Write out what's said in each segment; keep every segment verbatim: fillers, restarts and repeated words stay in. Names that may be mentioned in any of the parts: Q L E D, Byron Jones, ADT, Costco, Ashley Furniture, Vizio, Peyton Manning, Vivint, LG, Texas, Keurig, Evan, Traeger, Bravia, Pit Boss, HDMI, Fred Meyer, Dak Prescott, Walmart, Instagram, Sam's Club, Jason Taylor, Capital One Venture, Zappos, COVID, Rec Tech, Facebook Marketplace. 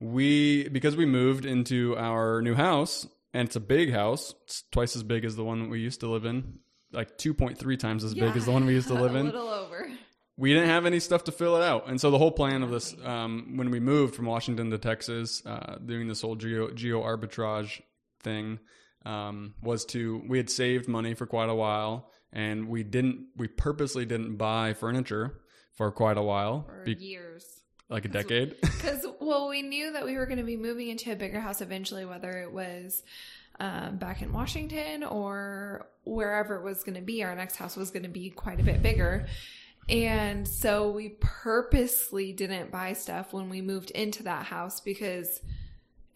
we, because we moved into our new house, and it's a big house, it's twice as big as the one we used to live in, like two point three times as yeah, big as the one we used to live in. A little over. We didn't have any stuff to fill it out. And so the whole plan of this, um, when we moved from Washington to Texas, uh, doing this whole geo, geo arbitrage thing, um, was to, we had saved money for quite a while, and we didn't, we purposely didn't buy furniture for quite a while. For be- years. Like a decade. Because, well, we knew that we were going to be moving into a bigger house eventually, whether it was um, back in Washington or wherever it was going to be. Our next house was going to be quite a bit bigger. And so we purposely didn't buy stuff when we moved into that house because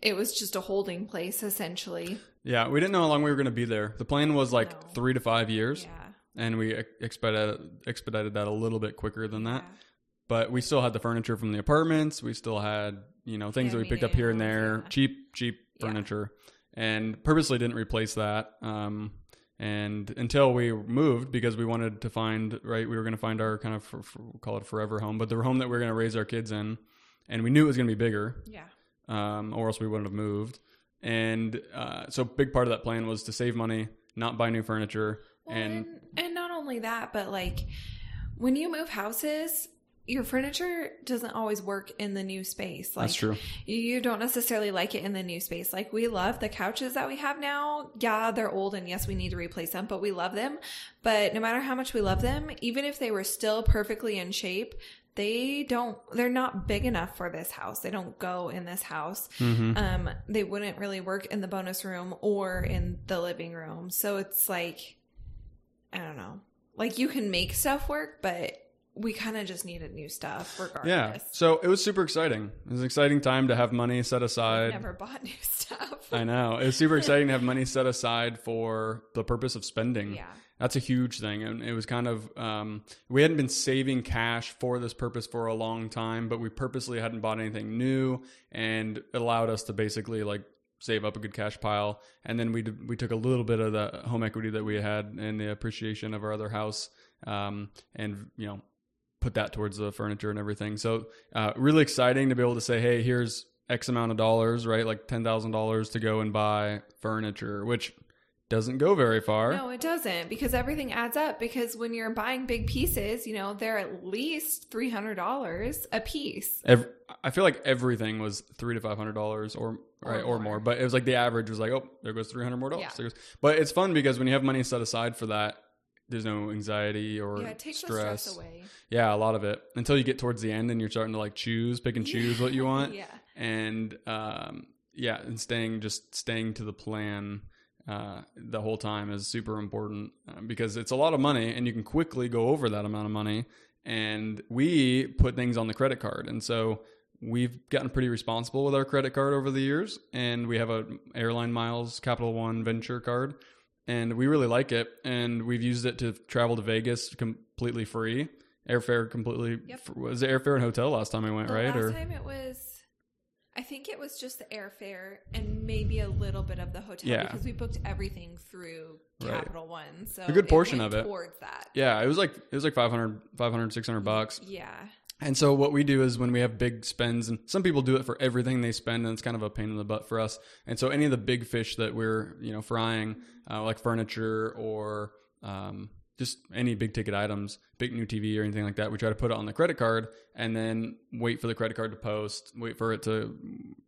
it was just a holding place, essentially. Yeah, we didn't know how long we were going to be there. The plan was like no. three to five years. Yeah. And we expedited, expedited that a little bit quicker than that. Yeah. But we still had the furniture from the apartments. We still had, you know, things yeah, that we picked up here and there. Yeah. Cheap, cheap yeah. furniture. And purposely didn't replace that. Um And until we moved, because we wanted to find, right, we were going to find our kind of, for, for, we'll call it a forever home, but the home that we were going to raise our kids in. And we knew it was going to be bigger. Yeah. Um, or else we wouldn't have moved. And uh, so a big part of that plan was to save money, not buy new furniture. Well, and, and and not only that, but like when you move houses, your furniture doesn't always work in the new space. Like, that's true. You don't necessarily like it in the new space. Like, we love the couches that we have now. Yeah, they're old, and yes, we need to replace them, but we love them. But no matter how much we love them, even if they were still perfectly in shape, they don't, they're not big enough for this house. They don't go in this house. Mm-hmm. Um, they wouldn't really work in the bonus room or in the living room. So it's like, I don't know, like you can make stuff work, but we kind of just needed new stuff regardless. Yeah. So it was super exciting. It was an exciting time to have money set aside. I never bought new stuff. I know. It was super exciting to have money set aside for the purpose of spending. Yeah. That's a huge thing. And it was kind of, um, we hadn't been saving cash for this purpose for a long time, but we purposely hadn't bought anything new, and it allowed us to basically like save up a good cash pile. And then we, d- we took a little bit of the home equity that we had and the appreciation of our other house. Um, and you know, put that towards the furniture and everything. So uh, really exciting to be able to say, hey, here's X amount of dollars, right? Like ten thousand dollars to go and buy furniture, which doesn't go very far. No, it doesn't, because everything adds up. Because when you're buying big pieces, you know, they're at least three hundred dollars a piece. Every, I feel like everything was three hundred to five hundred dollars or, right, or, or more. But it was like the average was like, oh, there goes three hundred dollars more. Yeah. There goes. But it's fun because when you have money set aside for that, there's no anxiety or yeah, it takes stress. The stress away. Yeah, a lot of it. Until you get towards the end and you're starting to like choose, pick and choose what you want. Yeah. And um, yeah, and staying just staying to the plan uh, the whole time is super important because it's a lot of money and you can quickly go over that amount of money. And we put things on the credit card. And so we've gotten pretty responsible with our credit card over the years. And we have a airline miles Capital One Venture card. And we really like it, and we've used it to travel to Vegas completely free. Airfare completely yep. – was it airfare and hotel last time I went, the right? Last or? time it was – I think it was just the airfare and maybe a little bit of the hotel yeah. because we booked everything through right. Capital One. So a good portion of it towards that. Yeah, it was like it was like five hundred, five hundred, six hundred bucks. Yeah. And so what we do is when we have big spends, and some people do it for everything they spend, and it's kind of a pain in the butt for us. And so any of the big fish that we're, you know, frying, uh, like furniture or um, just any big ticket items, big new T V or anything like that, we try to put it on the credit card and then wait for the credit card to post, wait for it to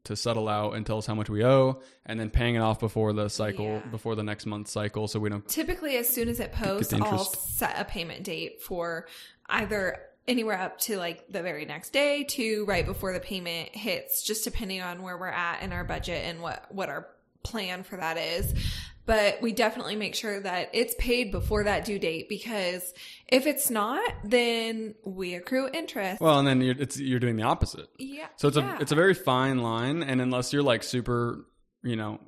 to settle out and tell us how much we owe, and then paying it off before the cycle, yeah. before the next month's cycle, so we don't. Typically, as soon as it posts, I'll set a payment date for either. Anywhere up to like the very next day to right before the payment hits, just depending on where we're at in our budget and what, what our plan for that is. But we definitely make sure that it's paid before that due date, because if it's not, then we accrue interest. Well, and then you're, it's, you're doing the opposite. Yeah. So it's yeah. a, it's a very fine line. And unless you're like super, you know,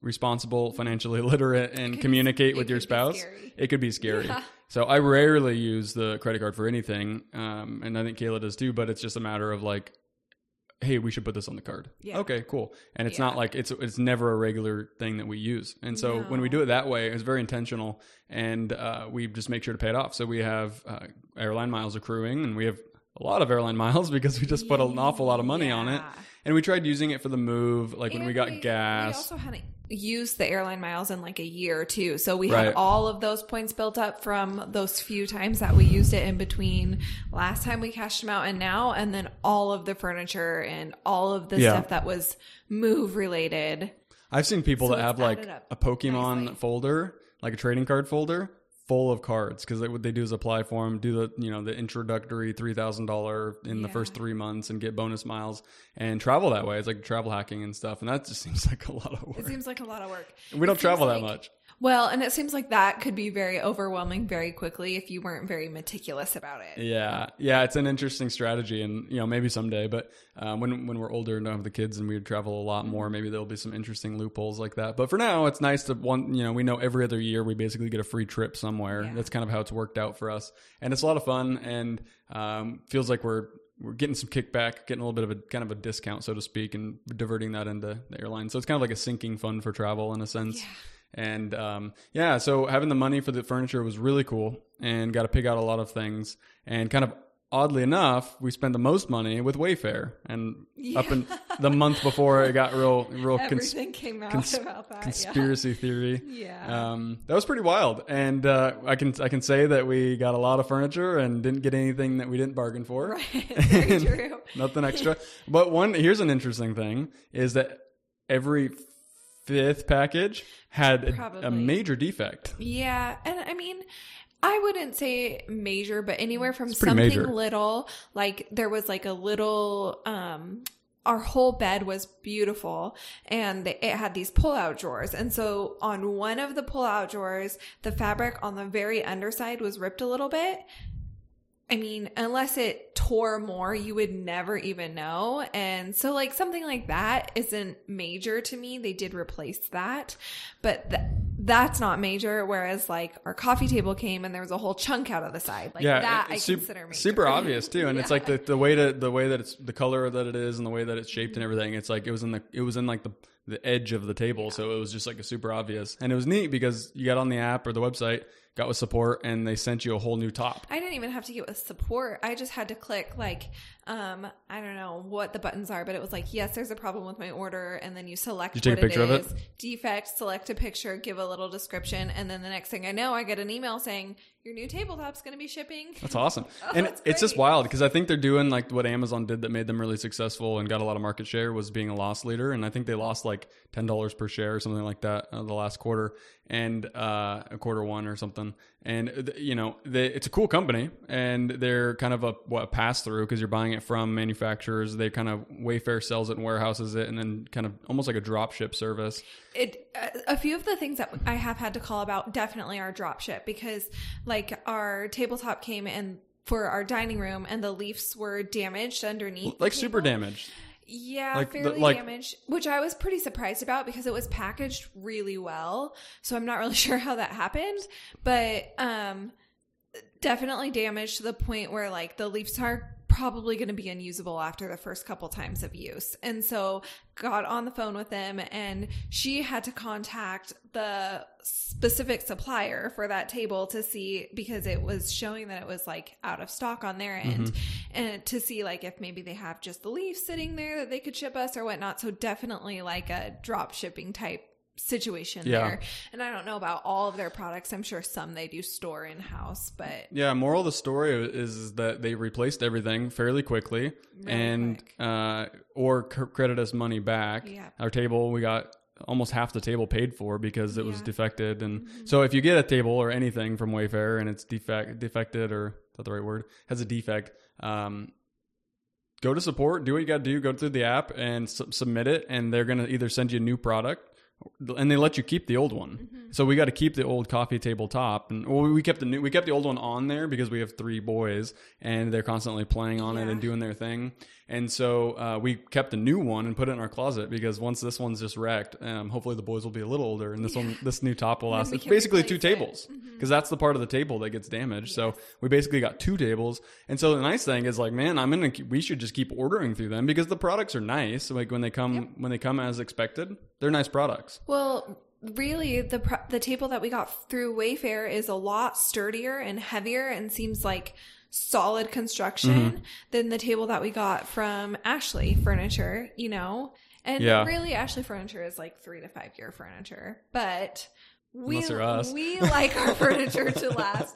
responsible, financially literate, and communicate be, with your spouse, it could be scary. Yeah. So I rarely use the credit card for anything, um, and I think Kayla does too, but it's just a matter of like, hey, we should put this on the card. Yeah. Okay, cool. And it's yeah. not like, it's it's never a regular thing that we use. And so no. when we do it that way, it's very intentional, and uh, we just make sure to pay it off. So we have uh, airline miles accruing, and we have a lot of airline miles because we just put an awful lot of money yeah. on it. And we tried using it for the move, like and when we got we, gas. We also hadn't used the airline miles in like a year too. So we right. had all of those points built up from those few times that we used it in between last time we cashed them out and now, and then all of the furniture and all of the yeah. stuff that was move related. I've seen people so that have like a Pokemon nicely. folder, like a trading card folder full of cards, because what they do is apply for them, do the, you know, the introductory three thousand dollars in yeah. the first three months and get bonus miles and travel that way. It's like travel hacking and stuff. And that just seems like a lot of work. It seems like a lot of work. And we don't travel like, that much. Well, and it seems like that could be very overwhelming very quickly if you weren't very meticulous about it. Yeah. Yeah. It's an interesting strategy and, you know, maybe someday, but um, when, when we're older and don't have the kids and we would travel a lot more, maybe there'll be some interesting loopholes like that. But for now, it's nice to one, you know, we know every other year we basically get a free trip somewhere. Yeah. That's kind of how it's worked out for us. And it's a lot of fun and um, feels like we're, we're getting some kickback, getting a little bit of a kind of a discount, so to speak, and diverting that into the airline. So it's kind of like a sinking fund for travel in a sense. Yeah. And, um, yeah, so having the money for the furniture was really cool and got to pick out a lot of things. And kind of oddly enough, we spent the most money with Wayfair and yeah. up in the month before it got real, real Everything cons- came out cons- about that, conspiracy yeah. theory. Yeah. Um, that was pretty wild. And, uh, I can, I can say that we got a lot of furniture and didn't get anything that we didn't bargain for. Right. Very true. Nothing extra. But one, here's an interesting thing is that every fifth package had a, a major defect. Yeah. And I mean, I wouldn't say major, but anywhere from something major. little, like there was like a little, um, our whole bed was beautiful and it had these pull-out drawers. And so on one of the pull-out drawers, the fabric on the very underside was ripped a little bit. I mean, unless it tore more, you would never even know. And so like something like that isn't major to me. They did replace that, but th- that's not major. Whereas like our coffee table came and there was a whole chunk out of the side. Like yeah, that I super, consider major. Super obvious too. And yeah. it's like the, the way to, the way that it's the color that it is and the way that it's shaped and everything. It's like, it was in the, it was in like the, the edge of the table. Yeah. So it was just like a super obvious, and it was neat because you got on the app or the website, got with support, and they sent you a whole new top. I didn't even have to get with support. I just had to click like, um, I don't know what the buttons are, but it was like, yes, there's a problem with my order. And then you select you take what a picture it is, of it? defect, select a picture, give a little description. And then the next thing I know, I get an email saying your new tabletop's going to be shipping. That's awesome. oh, and that's it's just wild because I think they're doing like what Amazon did that made them really successful and got a lot of market share was being a loss leader. And I think they lost like ten dollars per share or something like that uh, the last quarter and uh, a quarter one or something. And, you know, they, it's a cool company and they're kind of a, what, a pass through because you're buying it from manufacturers. They kind of Wayfair sells it and warehouses it and then kind of almost like a drop ship service. It, a few of the things that I have had to call about definitely are drop ship because like our tabletop came in for our dining room and the leaves were damaged underneath. Like super damaged. Yeah, like fairly the, like, damaged, which I was pretty surprised about because it was packaged really well. So I'm not really sure how that happened, but um, definitely damaged to the point where like the leaves are probably going to be unusable after the first couple times of use. And so got on the phone with them and she had to contact the specific supplier for that table to see, because it was showing that it was like out of stock on their end mm-hmm. and to see like if maybe they have just the leaf sitting there that they could ship us or whatnot. So definitely like a drop shipping type situation yeah. there. And I don't know about all of their products. I'm sure some they do store in house, but yeah, moral of the story is that they replaced everything fairly quickly really and, quick. uh, or credit us money back. Yeah. Our table, we got almost half the table paid for because it yeah. was defected. And mm-hmm. so if you get a table or anything from Wayfair and it's defect defected, or is that the right word? Has a defect. Um, go to support, do what you got to do, go through the app and su- submit it. And they're going to either send you a new product and they let you keep the old one. Mm-hmm. So we got to keep the old coffee table top. And well, we kept the new, we kept the old one on there because we have three boys and they're constantly playing on yeah. it and doing their thing. And so uh, we kept the new one and put it in our closet because once this one's just wrecked, um, hopefully the boys will be a little older and this yeah. one, this new top will last. It's basically two tables because mm-hmm. that's the part of the table that gets damaged. Yeah. So we basically got two tables. And so the nice thing is like, man, I'm going to, we should just keep ordering through them because the products are nice. Like when they come, yep. when they come as expected, they're nice products. Well, really the, pro- the table that we got through Wayfair is a lot sturdier and heavier and seems like solid construction mm-hmm. than the table that we got from Ashley Furniture, you know? And yeah. really, Ashley Furniture is like three to five year furniture, but we we like our furniture to last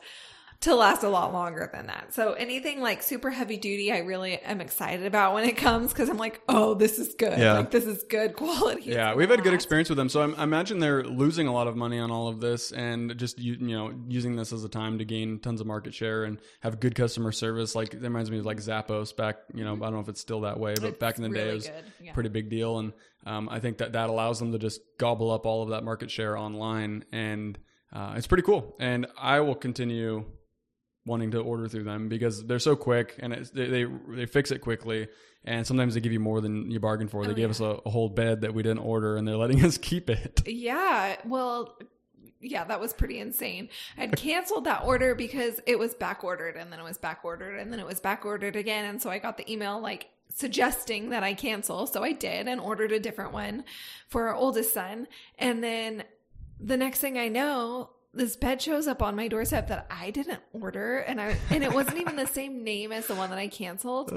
to last a lot longer than that. So anything like super heavy duty, I really am excited about when it comes because I'm like, oh, this is good. Yeah. Like this is good quality. Yeah, we've had a good experience with them. So I'm, I imagine they're losing a lot of money on all of this and just you, you know using this as a time to gain tons of market share and have good customer service. Like it reminds me of like Zappos back. You know, I don't know if it's still that way, but it's back in the really day it was good. Yeah. Pretty big deal. And um, I think that that allows them to just gobble up all of that market share online, and uh, it's pretty cool. And I will continue wanting to order through them because they're so quick and it's, they, they they fix it quickly. And sometimes they give you more than you bargained for. They oh, gave yeah. us a, a whole bed that we didn't order and they're letting us keep it. Yeah. Well, yeah, that was pretty insane. I'd canceled that order because it was back ordered and then it was back ordered and then it was back ordered again. And so I got the email like suggesting that I cancel. So I did and ordered a different one for our oldest son. And then the next thing I know, this bed shows up on my doorstep that I didn't order, and I and it wasn't even the same name as the one that I canceled. Uh,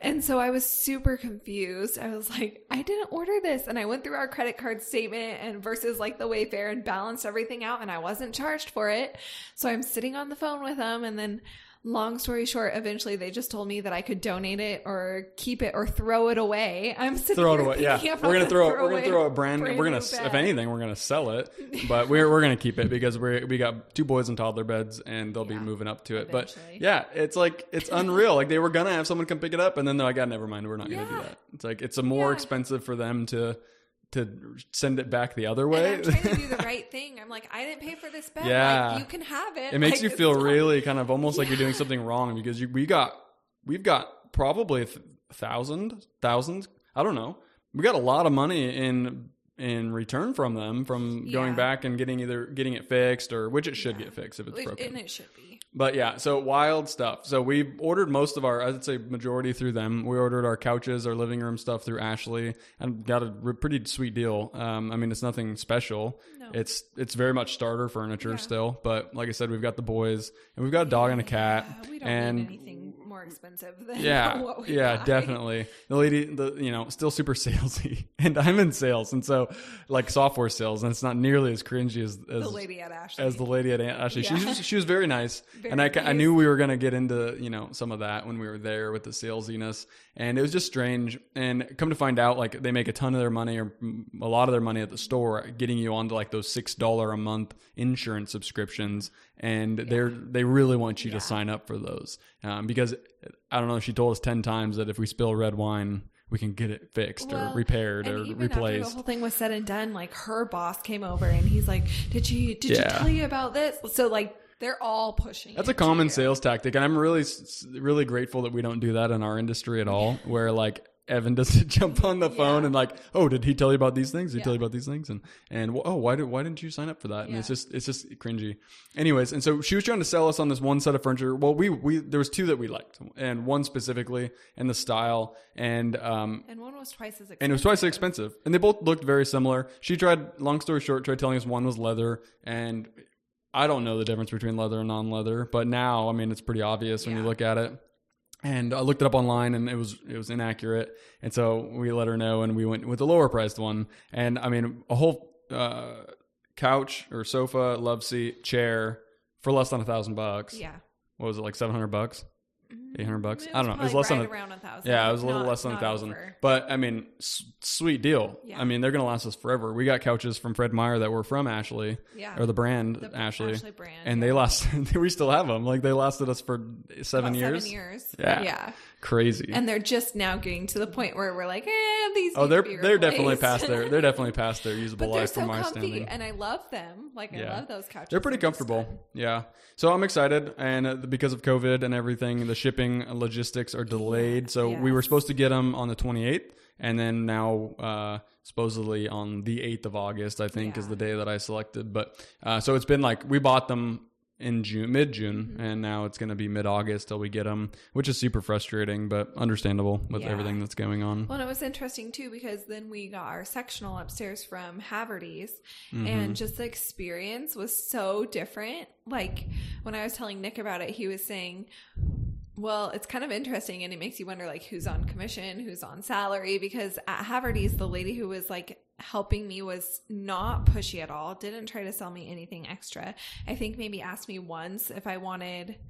and so I was super confused. I was like, I didn't order this. And I went through our credit card statement and versus like the Wayfair and balanced everything out, and I wasn't charged for it. So I'm sitting on the phone with them, and then long story short, eventually they just told me that I could donate it or keep it or throw it away. I'm sitting throw it away. Yeah, we're gonna, gonna throw, throw. We're gonna throw a brand. brand we're gonna, bed. If anything, we're gonna sell it. But we're we're gonna keep it because we we got two boys in toddler beds, and they'll yeah, be moving up to it. Eventually. But yeah, it's like it's unreal. Like they were gonna have someone come pick it up, and then they're like, "God, never mind. We're not yeah. gonna do that." It's like it's a more yeah. expensive for them to. to send it back the other way. And I'm trying to do the right thing. I'm like, I didn't pay for this bed. Yeah. Like, you can have it. It makes like, you feel really not... kind of almost yeah. like you're doing something wrong because you, we got, we've got probably a th- thousand, thousands. I don't know. We got a lot of money in, in return from them, from yeah. going back and getting either getting it fixed or which it should yeah. get fixed if it's which, broken. And it should be. But yeah, so wild stuff. So we ordered most of our, I'd say majority through them. We ordered our couches, our living room stuff through Ashley and got a pretty sweet deal. Um, I mean, it's nothing special. No. It's it's very much starter furniture yeah. still. But like I said, we've got the boys and we've got a dog yeah, and a cat. Yeah, we don't and need anything more expensive than yeah, what we Yeah, buy. Definitely. The lady, the you know, still super salesy. And I'm in sales. And so like software sales. And it's not nearly as cringy as, as the lady at Ashley. As the lady at Ashley. Yeah. She, was, she was very nice. Very and I, I knew we were going to get into, you know, some of that when we were there with the salesiness, and it was just strange. And come to find out, like they make a ton of their money or a lot of their money at the store, getting you onto like those six dollars a month insurance subscriptions. And yeah. they're, they really want you yeah. to sign up for those. Um, because I don't know, she told us ten times that if we spill red wine, we can get it fixed well, or repaired or even replaced. After the whole thing was said and done, like her boss came over and he's like, did you, did yeah. you tell you about this? So like, they're all pushing. That's a common you. sales tactic. And I'm really, really grateful that we don't do that in our industry at all, where like Evan doesn't jump on the phone yeah. and like, oh, did he tell you about these things? Did yeah. he tell you about these things? And, and oh, why did, why didn't you sign up for that? And yeah. it's just, it's just cringy. Anyways. And so she was trying to sell us on this one set of furniture. Well, we, we, there was two that we liked and one specifically and the style and, um, and one was twice as expensive. And it was twice as expensive and they both looked very similar. She tried, long story short, tried telling us one was leather and I don't know the difference between leather and non-leather, but now, I mean, it's pretty obvious when yeah. you look at it. And I looked it up online and it was, it was inaccurate. And so we let her know and we went with the lower priced one. And I mean, a whole, uh, couch or sofa, love seat, chair for less than a thousand bucks. Yeah. What was it? Like seven hundred bucks? eight hundred bucks. I don't know. It was less right than a, around a thousand. Yeah, it was a little not, less than a thousand. Over. But I mean, s- sweet deal. Yeah. I mean, they're going to last us forever. We got couches from Fred Meyer that were from Ashley yeah. or the brand the Ashley. Ashley brand. And yeah. they last, we still have them. Like they lasted us for seven About years. Seven years. Yeah. Yeah. Crazy. And they're just now getting to the point where we're like, eh, these Oh, they're they're definitely past their they're definitely past their usable life so from my standing. And I love them. Like yeah. I love those couches. They're pretty comfortable. Yeah. So I'm excited and because of COVID and everything, the shipping logistics are delayed. So yes. we were supposed to get them on the twenty-eighth and then now uh supposedly on the eighth of August, I think yeah. is the day that I selected, but uh so it's been like we bought them in June, mid-June, mm-hmm. and now it's going to be mid-August till we get them, which is super frustrating, but understandable with yeah. everything that's going on. Well, and it was interesting too, because then we got our sectional upstairs from Haverty's, mm-hmm. and just the experience was so different. Like when I was telling Nick about it, he was saying, Well, it's kind of interesting, and it makes you wonder, like, who's on commission, who's on salary, because at Haverty's, the lady who was, like, helping me was not pushy at all, didn't try to sell me anything extra. I think maybe asked me once if I wanted –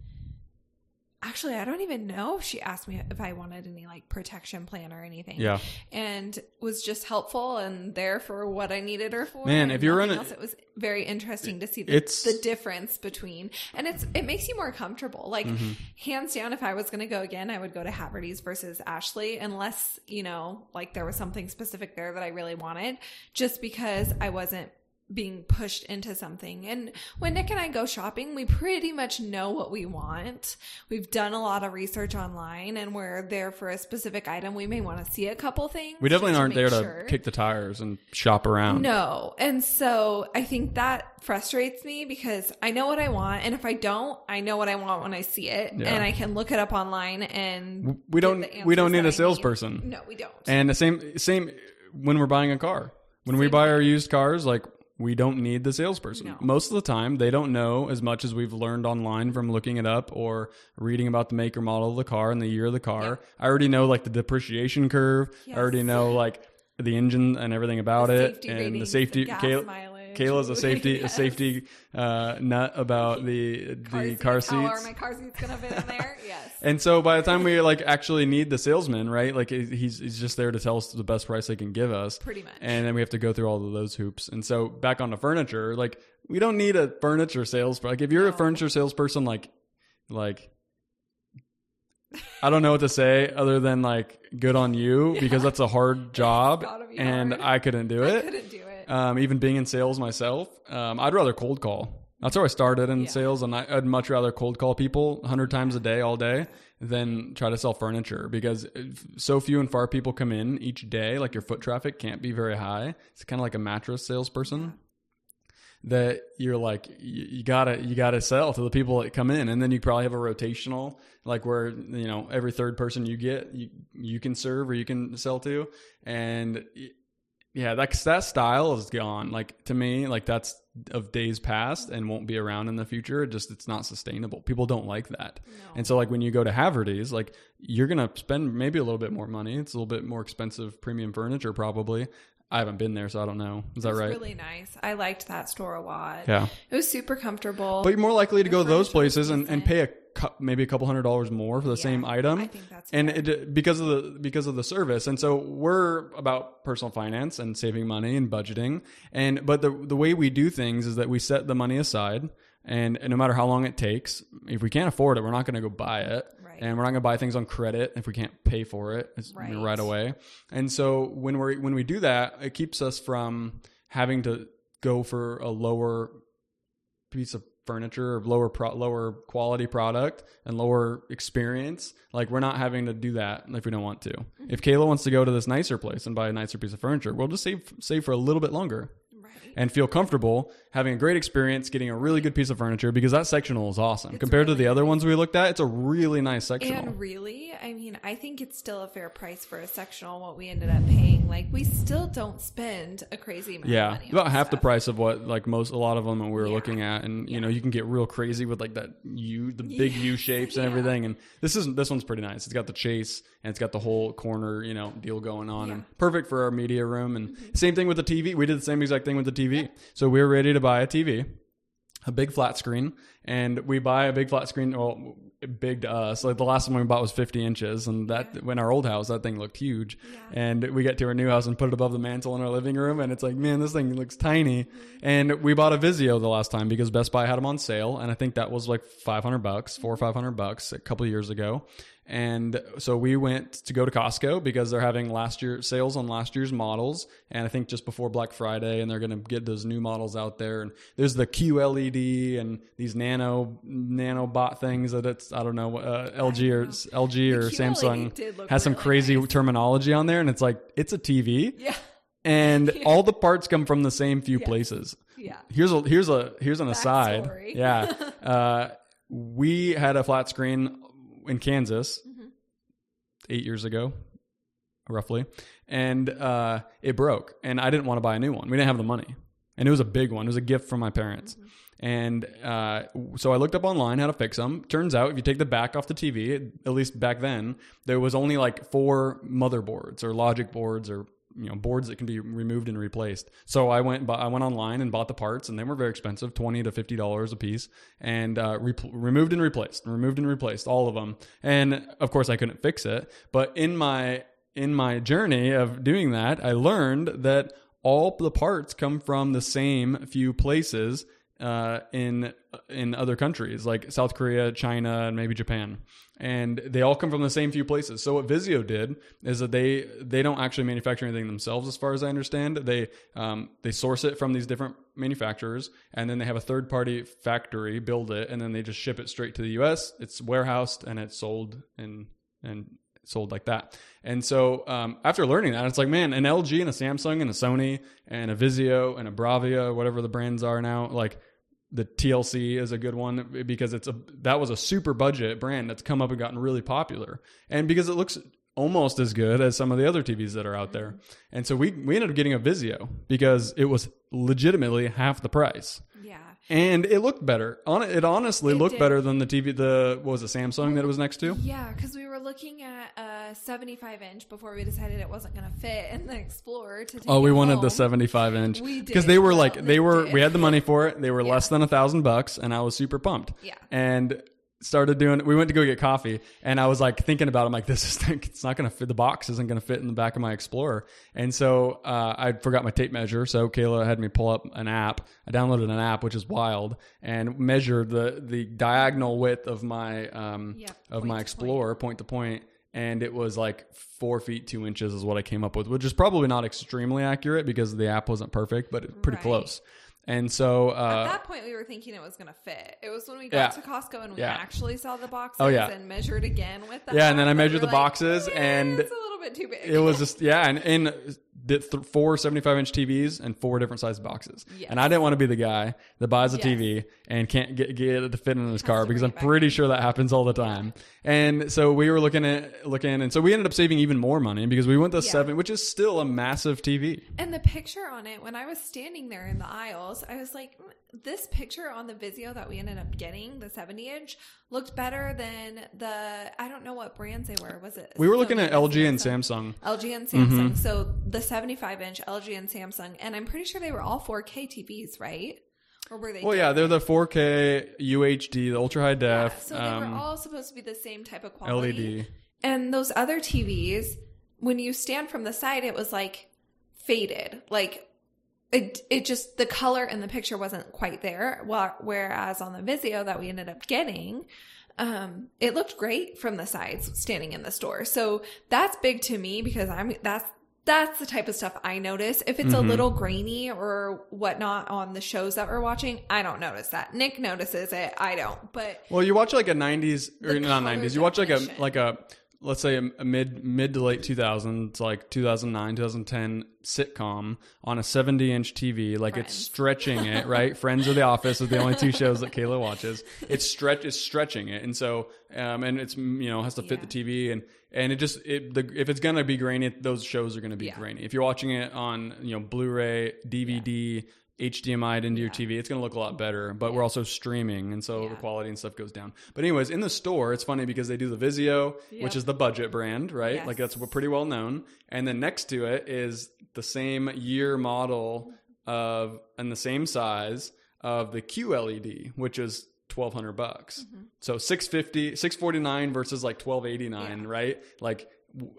actually, I don't even know if she asked me if I wanted any, like, protection plan or anything. Yeah. And was just helpful and there for what I needed her for. Man, if you're running – it was very interesting to see the, the difference between, and it's it makes you more comfortable. Like, mm-hmm. hands down, if I was going to go again, I would go to Haverty's versus Ashley, unless, you know, like there was something specific there that I really wanted, just because I wasn't being pushed into something. And when Nick and I go shopping, we pretty much know what we want. We've done a lot of research online, and we're there for a specific item. We may want to see a couple things. We definitely aren't there sure. to kick the tires and shop around. No. And so I think that frustrates me, because I know what I want. And if I don't, I know what I want when I see it, yeah. and I can look it up online, and we don't, we don't need a salesperson. Need. No, we don't. And the same, same when we're buying a car, when same we buy way. our used cars, like, we don't need the salesperson. No. Most of the time, they don't know as much as we've learned online from looking it up or reading about the make or model of the car and the year of the car. Yep. I already know, like, the depreciation curve. Yes. I already know, like, the engine and everything about the it and ratings, the safety. The Kayla, mileage, Kayla's a safety yes. a safety uh, nut about the car the seat, car seats. How are my car seats gonna fit in there? Yes. And so by the time we, like, actually need the salesman, right? Like, he's he's just there to tell us the best price they can give us. Pretty much. And then we have to go through all of those hoops. And so back on the furniture, like, we don't need a furniture salesperson. Like, if you're no. a furniture salesperson, like, like, I don't know what to say other than, like, good on you, yeah. because that's a hard job, and hard. I couldn't do it. I couldn't do it. Um, even being in sales myself, um, I'd rather cold call. That's how I started in yeah. sales, and I, I'd much rather cold call people a hundred times a day, all day, than try to sell furniture, because so few and far people come in each day. Like, your foot traffic can't be very high. It's kind of like a mattress salesperson. Yeah. That you're like, you, you gotta, you gotta sell to the people that come in. And then you probably have a rotational, like, where, you know, every third person you get, you, you can serve or you can sell to. And yeah, that, that style is gone. Like, to me, like, that's of days past and won't be around in the future. It just, it's not sustainable. People don't like that. No. And so, like, when you go to Haverty's, like, you're going to spend maybe a little bit more money. It's a little bit more expensive premium furniture, probably. I haven't been there, so I don't know. Is that right? It was really nice. I liked that store a lot. Yeah. It was super comfortable. But you're more likely to go to those places and, and pay a cu- maybe a couple hundred dollars more for the yeah, same item. I think that's and it, because of the because of the service. And so we're about personal finance and saving money and budgeting. And but the the way we do things is that we set the money aside, and, and no matter how long it takes, if we can't afford it, we're not going to go buy it. And we're not going to buy things on credit if we can't pay for it right. right away. And so when we when we do that, it keeps us from having to go for a lower piece of furniture or lower pro, lower quality product and lower experience. Like, we're not having to do that if we don't want to. Mm-hmm. If Kayla wants to go to this nicer place and buy a nicer piece of furniture, we'll just save save for a little bit longer. And feel comfortable having a great experience, getting a really good piece of furniture, because that sectional is awesome. It's compared really to the other ones we looked at, it's a really nice sectional. And really, I mean, I think it's still a fair price for a sectional, what we ended up paying. Like, we still don't spend a crazy amount yeah, of money. Yeah, about half stuff. the price of what, like, most, a lot of them that we were yeah. looking at. And, you yeah. know, you can get real crazy with, like, that U, the big U shapes and yeah. everything. And this isn't, this one's pretty nice. It's got the chase and it's got the whole corner, you know, deal going on. Yeah. And perfect for our media room. And mm-hmm. same thing with the T V. We did the same exact thing with the T V. T V. So we were ready to buy a T V, a big flat screen, and we buy a big flat screen. Well, big to us. Like, the last one we bought was fifty inches, and that yeah. when our old house, that thing looked huge. Yeah. And we got to our new house and put it above the mantle in our living room, and it's like, man, this thing looks tiny. Mm-hmm. And we bought a Vizio the last time because Best Buy had them on sale, and I think that was like five hundred bucks, four or five hundred bucks, a couple of years ago. And so we went to go to Costco because they're having last year sales on last year's models. And I think just before Black Friday, and they're going to get those new models out there. And there's the Q L E D and these nano, nano bot things that it's, I don't know, uh, L G or L G or Samsung has some crazy terminology on there. And it's like, it's a T V. Yeah. And yeah. all the parts come from the same few yeah. places. Yeah. Here's a, here's a, here's an Back aside. Story. Yeah. uh, we had a flat screen in Kansas mm-hmm. eight years ago, roughly. And uh, it broke, and I didn't want to buy a new one. We didn't have the money, and it was a big one. It was a gift from my parents. Mm-hmm. And uh, so I looked up online how to fix them. Turns out if you take the back off the T V, at least back then, there was only like four motherboards or logic boards or you know boards that can be removed and replaced. So I went I went online and bought the parts, and they were very expensive, twenty to fifty dollars a piece, and uh, re- removed and replaced, removed and replaced all of them. And of course I couldn't fix it. But in my in my journey of doing that, I learned that all the parts come from the same few places. Uh, in in other countries like South Korea, China, and maybe Japan, and they all come from the same few places. So what Vizio did is that they they don't actually manufacture anything themselves, as far as I understand. They um, they source it from these different manufacturers, and then they have a third party factory build it, and then they just ship it straight to the U S. It's warehoused and it's sold and and sold like that. And so um, after learning that, it's like, man, an L G and a Samsung and a Sony and a Vizio and a Bravia, whatever the brands are now, like. The T L C is a good one because it's a that was a super budget brand that's come up and gotten really popular, and because it looks almost as good as some of the other T Vs that are out there. And so we we ended up getting a Vizio because it was legitimately half the price. Yeah. And it looked better. On it honestly it looked did. better than the T V the what was it Samsung that it was next to? Yeah, cuz we were looking at a seventy-five inch before we decided it wasn't going to fit in the Explorer to take Oh, we it wanted home. The seventy-five inch cuz they were like they were did. we had the money for it. They were yeah. less than a thousand bucks, and I was super pumped. Yeah. And started doing we went to go get coffee, and I was like thinking about it. I'm like, this is it's not going to fit, the box isn't going to fit in the back of my Explorer. And so uh I forgot my tape measure, so Kayla had me pull up an app. I downloaded an app, which is wild, and measured the the diagonal width of my um yep, of my Explorer point. point to point, and it was like four feet two inches is what I came up with, which is probably not extremely accurate because the app wasn't perfect, but it's pretty right. close. And so uh, at that point, we were thinking it was going to fit. It was when we got yeah, to Costco and we yeah. actually saw the boxes oh, yeah. and measured again with that. Yeah, and then I measured the like, boxes yeah, and it's a little bit too big. It was just yeah, and in th- four seventy-five inch T Vs and four different size boxes. Yes. And I didn't want to be the guy that buys a yes. T V and can't get, get it to fit in his car because I'm pretty sure that happens all the time. And so we were looking at looking, and so we ended up saving even more money because we went to yeah. seven, which is still a massive T V. And the picture on it, when I was standing there in the aisle. I was like, this picture on the Vizio that we ended up getting, the seventy inch, looked better than the, I don't know what brands they were. Was it? We were looking at L G and Samsung. L G and Samsung. Mm-hmm. So the seventy-five inch, L G and Samsung. And I'm pretty sure they were all four K T Vs, right? Or were they? Well, yeah, they're the four K U H D, the ultra high def. Yeah, so um, they were all supposed to be the same type of quality. L E D. And those other T Vs, when you stand from the side, it was like faded, like It it just, the color in the picture wasn't quite there. Well, whereas on the Vizio that we ended up getting, um, it looked great from the sides standing in the store. So that's big to me because I'm, that's, that's the type of stuff I notice. If it's mm-hmm. a little grainy or whatnot on the shows that we're watching, I don't notice that. Nick notices it. I don't, but. Well, you watch like a nineties or not nineties. You watch like a, like a. let's say a mid mid to late two thousands, like two thousand nine, two thousand ten sitcom on a seventy inch T V. Like Friends. It's stretching it, right? Friends or The Office are the only two shows that Kayla watches. It's stretch, it's stretching it. And so, um, and it's, you know, has to fit yeah. the T V, and, and it just, it, the, if it's going to be grainy, those shows are going to be yeah. grainy. If you're watching it on, you know, Blu-ray, D V D, yeah. H D M I'd into yeah. your T V, it's going to look a lot better, but yeah. we're also streaming, and so yeah. the quality and stuff goes down. But anyways, in the store, it's funny because they do the Vizio, yep. which is the budget brand, right? Yes. Like that's pretty well known. And then next to it is the same year model of, and the same size of the Q L E D, which is twelve hundred bucks. Mm-hmm. So six fifty, six forty-nine versus like twelve eighty-nine, yeah. right? Like,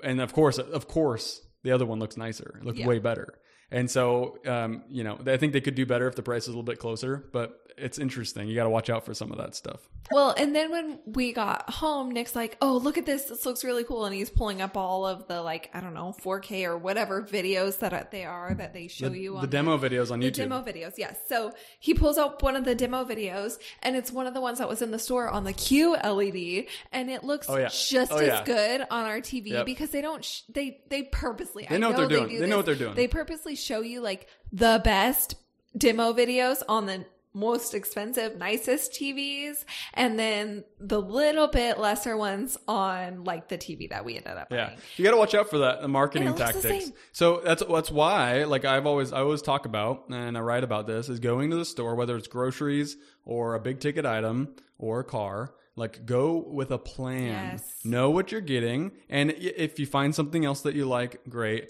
and of course, of course, the other one looks nicer. It looked yeah. way better. And so, um, you know, I think they could do better if the price is a little bit closer, but it's interesting. You got to watch out for some of that stuff. Well, and then when we got home, Nick's like, oh, look at this. This looks really cool. And he's pulling up all of the, like, I don't know, four K or whatever videos that they are that they show the, you on the demo the, videos on the YouTube. Demo videos, yes. So he pulls up one of the demo videos, and it's one of the ones that was in the store on the Q L E D. And it looks oh, yeah. just oh, as yeah. good on our T V yep. because they don't, sh- they, they purposely, they know, I know what they're doing. They, do they know what they're doing. They purposely show you like the best demo videos on the most expensive, nicest T Vs, and then the little bit lesser ones on like the T V that we ended up yeah. buying. You got to watch out for that, the marketing tactics. So that's that's why, like I've always I always talk about and I write about this, is going to the store, whether it's groceries or a big ticket item or a car. Like, go with a plan. Yes. Know what you're getting, and if you find something else that you like, great.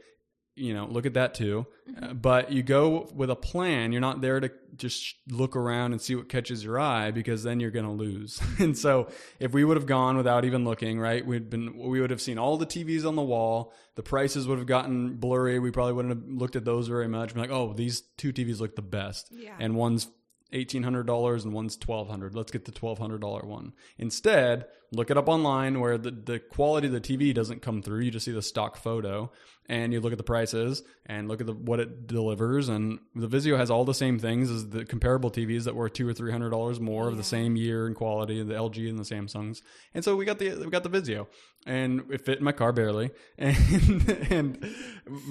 You know, look at that too. Mm-hmm. Uh, but you go with a plan. You're not there to just look around and see what catches your eye, because then you're going to lose. And so if we would have gone without even looking, right, we'd been, we would have seen all the T Vs on the wall. The prices would have gotten blurry. We probably wouldn't have looked at those very much. I'm like, oh, these two T Vs look the best. Yeah. And one's eighteen hundred dollars and one's twelve hundred dollars. Let's get the twelve hundred dollars one. Instead, look it up online where the, the quality of the T V doesn't come through. You just see the stock photo and you look at the prices and look at the, what it delivers. And the Vizio has all the same things as the comparable T Vs that were two hundred or three hundred dollars more yeah. of the same year and quality, the L G and the Samsungs. And so we got the, we got the Vizio, and it fit in my car barely. And, and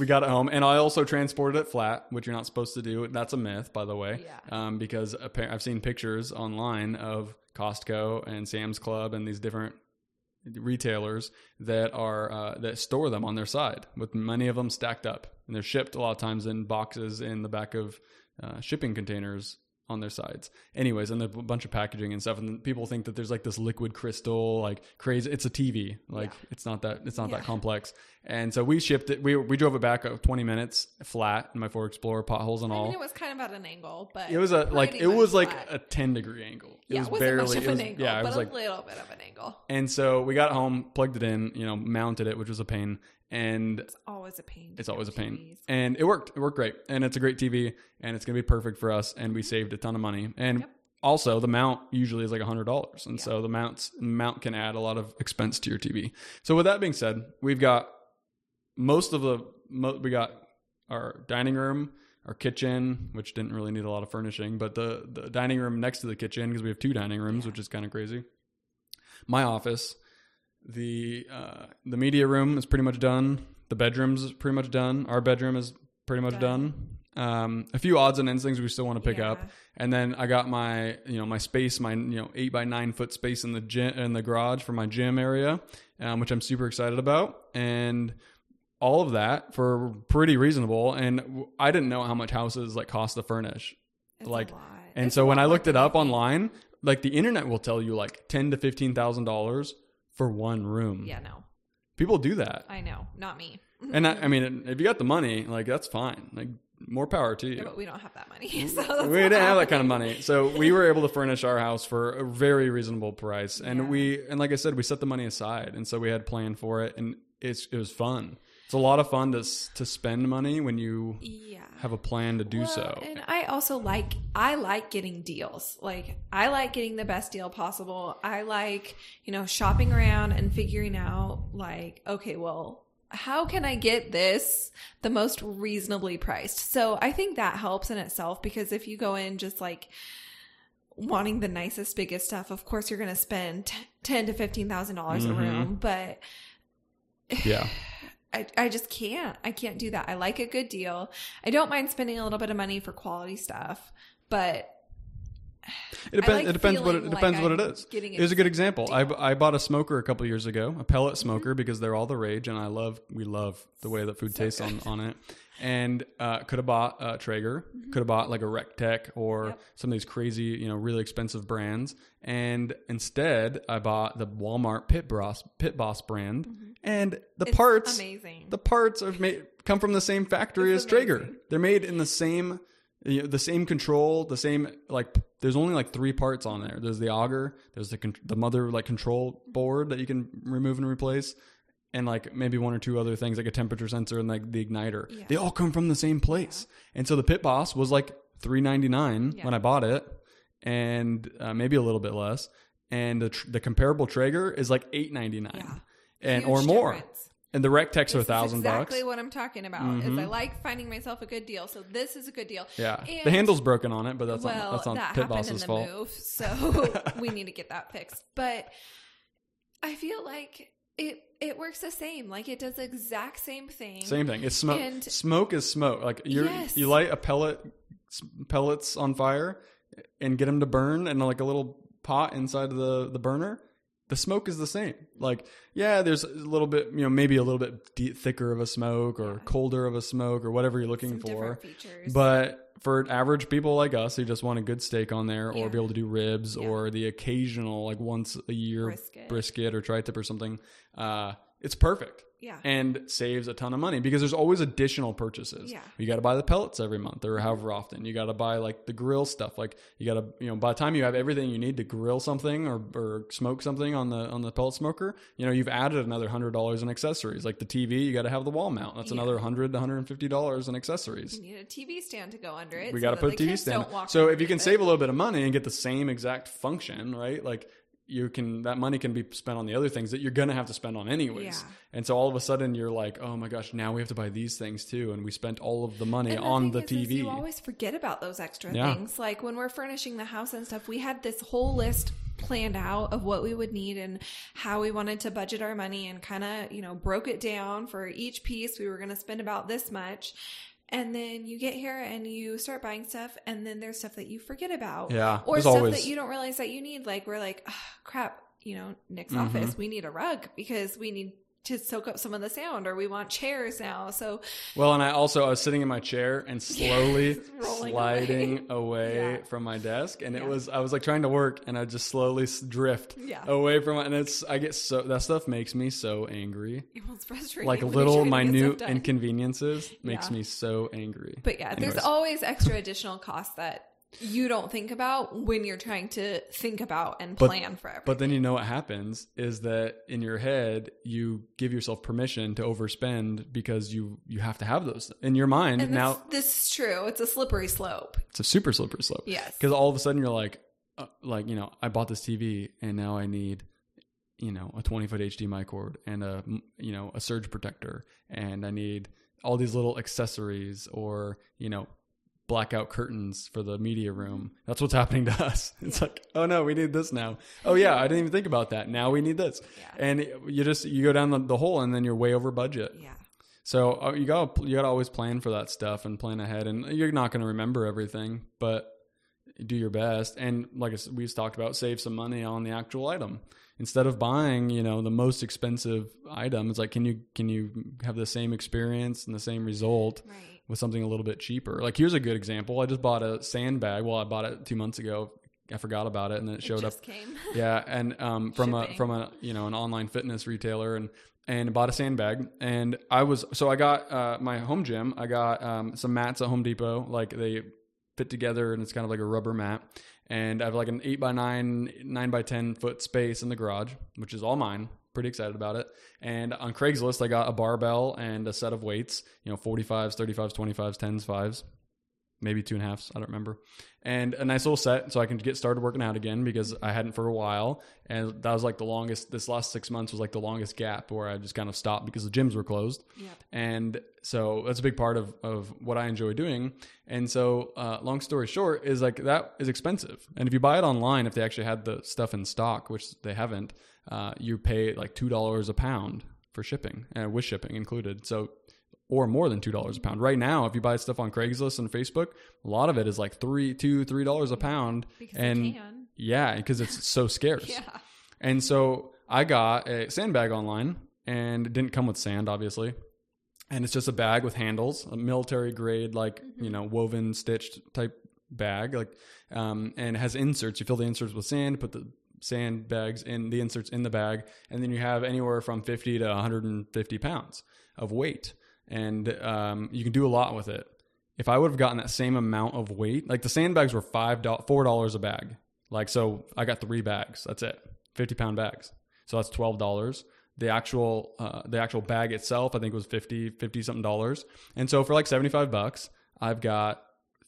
we got it home, and I also transported it flat, which you're not supposed to do. That's a myth, by the way, yeah. um, because I've seen pictures online of Costco and Sam's Club and these different retailers that are uh, that store them on their side, with many of them stacked up, and they're shipped a lot of times in boxes in the back of uh, shipping containers on their sides. Anyways, and a bunch of packaging and stuff, and people think that there's like this liquid crystal, like crazy. It's a T V, like yeah. it's not that it's not yeah. that complex. And so we shipped it. We we drove it back twenty minutes flat in my Ford Explorer, potholes and all. I mean, it was kind of at an angle, but it was a like it was flat. like a ten degree angle. It yeah, was it wasn't barely much of it was, an angle, yeah, it but was like, a little bit of an angle. And so we got home, plugged it in, you know, mounted it, which was a pain. And it's always a pain. It's always a pain. T Vs. And it worked. It worked great. And it's a great T V, and it's going to be perfect for us. And we saved a ton of money. And yep. also the mount usually is like a hundred dollars. And yeah. so the mounts mount can add a lot of expense to your T V. So with that being said, we've got most of the, we got our dining room, our kitchen, which didn't really need a lot of furnishing, but the, the dining room next to the kitchen, because we have two dining rooms, yeah. which is kind of crazy. My office. The uh, the media room is pretty much done. The bedroom's is pretty much done. Our bedroom is pretty much done. done. Um, a few odds and ends things we still want to pick yeah. up. And then I got my you know my space, my you know eight by nine foot space in the gym, in the garage for my gym area, um, which I'm super excited about. And all of that for pretty reasonable. And I didn't know how much houses like cost to furnish. It's like, a lot. and it's so when I looked it up online, like the internet will tell you like ten to fifteen thousand dollars. For one room. Yeah, no. People do that. I know. Not me. And I, I mean, if you got the money, like that's fine. Like more power to you. Yeah, but we don't have that money. So that's we didn't have that kind of money. So we were able to furnish our house for a very reasonable price. And yeah. we, and like I said, we set the money aside. And so we had planned for it, and it's, it was fun. It's a lot of fun to to spend money when you yeah. have a plan to do well, so. And I also like I like getting deals. Like I like getting the best deal possible. I like, you know, shopping around and figuring out like, okay, well, how can I get this the most reasonably priced? So I think that helps in itself, because if you go in just like wanting the nicest, biggest stuff, of course you're going to spend ten to fifteen thousand dollars mm-hmm. a room, but yeah. I, I just can't. I can't do that. I like a good deal. I don't mind spending a little bit of money for quality stuff, but it depends. Like it depends what it, it depends like what I'm it is. Here's a good example. Deal. I I bought a smoker a couple years ago, a pellet smoker, mm-hmm. because they're all the rage, and I love we love the way that food so tastes good. on on it. And uh, could have bought a Traeger, mm-hmm. could have bought like a Rec Tech or yep. some of these crazy, you know, really expensive brands. And instead, I bought the Walmart Pit Boss Pit Boss brand. Mm-hmm. And the it's parts, amazing. the parts are made come from the same factory it's as amazing. Traeger. They're made in the same, you know, the same control, the same like. There's only like three parts on there. There's the auger, there's the the mother like control board that you can remove and replace, and like maybe one or two other things like a temperature sensor and like the igniter. Yeah. They all come from the same place. Yeah. And so the Pit Boss was like three ninety-nine yeah. when I bought it, and uh, maybe a little bit less. And the tr- the comparable Traeger is like eight ninety-nine. Yeah. And Huge or more, difference. And the Rec Techs are a thousand bucks. Exactly what I'm talking about. Mm-hmm. Is I like finding myself a good deal, so this is a good deal. Yeah, and the handle's broken on it, but that's well, on, that's on that Pit Boss's fault. Move, so we need to get that fixed. But I feel like it it works the same. Like it does the exact same thing. Same thing. It's smoke. And smoke is smoke. Like you yes. you light a pellet pellets on fire. and get them to burn in like a little pot inside of the, the burner, the smoke is the same. Like, yeah, there's a little bit, you know, maybe a little bit de- thicker of a smoke or colder of a smoke or whatever you're looking Some for. Different features. But for average people like us who just want a good steak on there yeah. or be able to do ribs yeah. or the occasional, like once a year brisket, brisket or tri-tip or something, uh, it's perfect. Yeah. And saves a ton of money because there's always additional purchases. Yeah. You got to buy the pellets every month or however often. You got to buy like the grill stuff. Like you got to, you know, by the time you have everything you need to grill something or, or smoke something on the, on the pellet smoker, you know, you've added another hundred dollars in accessories. Like the T V, you got to have the wall mount. That's yeah. another hundred to one hundred fifty dollars in accessories. You need a T V stand to go under it. We got to put a T V stand. So if you can save a little bit of money and get the same exact function, right? Like, you can, that money can be spent on the other things that you're going to have to spend on anyways. Yeah. And so all of a sudden you're like, oh my gosh, now we have to buy these things too. And we spent all of the money and the on the is, T V. Is you always forget about those extra yeah. things. Like when we're furnishing the house and stuff, we had this whole list planned out of what we would need and how we wanted to budget our money and kind of, you know, broke it down for each piece. We were going to spend about this much. And then you get here and you start buying stuff, and then there's stuff that you forget about. Yeah. Or stuff always. that you don't realize that you need. Like, we're like, oh, crap, you know, Nick's mm-hmm. office, we need a rug because we need to soak up some of the sound, or we want chairs now. So. Well, and I also, I was sitting in my chair and slowly sliding away, away yeah. from my desk. And yeah. it was, I was like trying to work and I just slowly drift yeah. away from it. And it's, I get so, that stuff makes me so angry. It was frustrating. Like little minute inconveniences makes yeah. me so angry. But yeah, Anyways. there's always extra additional costs that you don't think about when you're trying to think about and plan but, for everything. But then you know what happens is that in your head, you give yourself permission to overspend because you, you have to have those in your mind. And now this, this is true. It's a slippery slope. It's a super slippery slope. Yes. Because all of a sudden you're like, uh, like, you know, I bought this T V and now I need, you know, a twenty foot H D M I cord and a, you know, a surge protector. And I need all these little accessories or, you know, blackout curtains for the media room. That's what's happening to us. It's yeah. like, oh no, we need this now. Oh yeah, I didn't even think about that. Now we need this. Yeah. And you just, you go down the, the hole and then you're way over budget. Yeah. So uh, you got you got to always plan for that stuff and plan ahead, and you're not going to remember everything, but do your best. And like we've talked about, save some money on the actual item. Instead of buying, you know, the most expensive item, it's like, can you, can you have the same experience and the same result right. with something a little bit cheaper? Like, here's a good example. I just bought a sandbag. Well, I bought it two months ago. I forgot about it, and then it showed it just up. Came. Yeah, and um, from Shipping. a from a you know an online fitness retailer, and and bought a sandbag. And I was so I got uh, my home gym. I got um, some mats at Home Depot. Like they fit together, and it's kind of like a rubber mat. And I have like an eight by nine, nine by ten foot space in the garage, which is all mine. Pretty excited about it. And on Craigslist, I got a barbell and a set of weights, you know, forty-fives, thirty-fives, twenty-fives, tens, fives, maybe two and a halves. I don't remember. And a nice little set so I can get started working out again because I hadn't for a while. And that was like the longest, this last six months was like the longest gap where I just kind of stopped because the gyms were closed. Yep. And so that's a big part of, of what I enjoy doing. And so uh, long story short is like that is expensive. And if you buy it online, if they actually had the stuff in stock, which they haven't, uh, you pay like two dollars a pound for shipping and uh, with shipping included. So, or more than two dollars a pound right now. If you buy stuff on Craigslist and Facebook, a lot of it is like three, two, three dollars a pound. Because and you can. Yeah, because it's so scarce. Yeah. And so I got a sandbag online, and it didn't come with sand, obviously. And it's just a bag with handles, a military grade, like, you know, woven stitched type bag, like, um, and it has inserts. You fill the inserts with sand, put the sandbags in the inserts in the bag, and then you have anywhere from fifty to one hundred fifty pounds of weight. And um, you can do a lot with it. If I would have gotten that same amount of weight, like the sandbags were five dollars, four dollars a bag. Like, so I got three bags. That's it. fifty pound bags. So that's twelve dollars. The actual, uh, the actual bag itself, I think was fifty, fifty something dollars. And so for like seventy-five bucks, I've got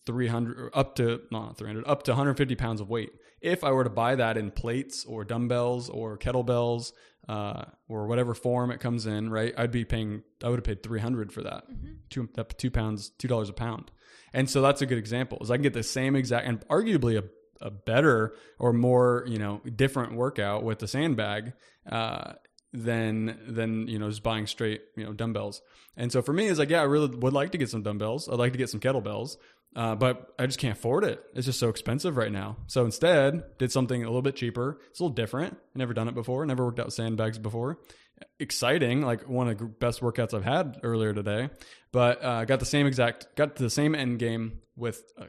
three hundred up to, not three hundred, up to one hundred fifty pounds of weight. If I were to buy that in plates or dumbbells or kettlebells, uh, or whatever form it comes in, right? I'd be paying, I would have paid three hundred for that, mm-hmm. two, that two pounds, two dollars a pound. And so that's a good example is I can get the same exact and arguably a, a better or more, you know, different workout with the sandbag, uh, than, than, you know, just buying straight, you know, dumbbells. And so for me, it's like, yeah, I really would like to get some dumbbells. I'd like to get some kettlebells. Uh, but I just can't afford it. It's just so expensive right now. So instead, did something a little bit cheaper. It's a little different. I've never done it before. Never worked out with sandbags before. Exciting, like one of the best workouts I've had earlier today. But uh, got the same exact, got the same end game with a,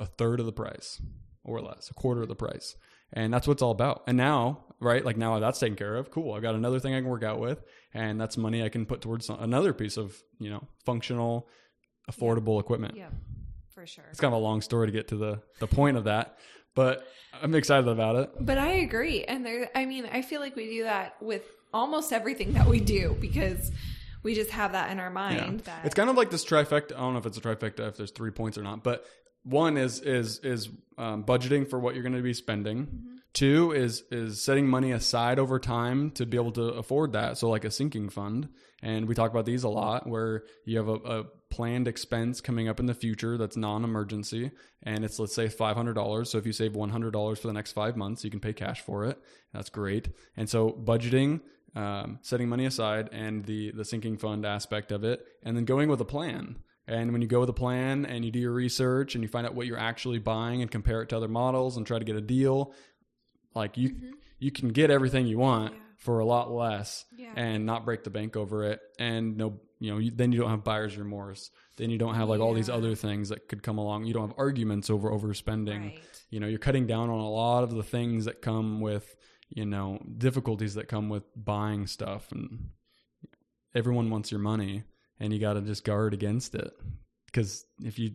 a third of the price or less, a quarter of the price. And that's what it's all about. And now, right, like now that's taken care of. Cool. I've got another thing I can work out with. And that's money I can put towards another piece of, you know, functional, affordable yeah. equipment. Yeah. For sure. It's kind of a long story to get to the, the point of that, but I'm excited about it. But I agree. And there, I mean, I feel like we do that with almost everything that we do because we just have that in our mind. Yeah. That it's kind of like this trifecta. I don't know if it's a trifecta, if there's three points or not, but one is, is, is um, budgeting for what you're going to be spending. Mm-hmm. Two is, is setting money aside over time to be able to afford that. So like a sinking fund. And we talk about these a lot where you have a, a planned expense coming up in the future that's non-emergency. And it's, let's say five hundred dollars. So if you save one hundred dollars for the next five months, you can pay cash for it. That's great. And so budgeting, um, setting money aside and the, the sinking fund aspect of it, and then going with a plan. And when you go with a plan and you do your research and you find out what you're actually buying and compare it to other models and try to get a deal, like you, mm-hmm. you can get everything you want yeah. for a lot less yeah. and not break the bank over it. And no, you know, you, then you don't have buyer's remorse. Then you don't have like yeah. all these other things that could come along. You don't have arguments over overspending. Right. You know, you're cutting down on a lot of the things that come with, you know, difficulties that come with buying stuff, and everyone wants your money and you got to just guard against it. Cause if you,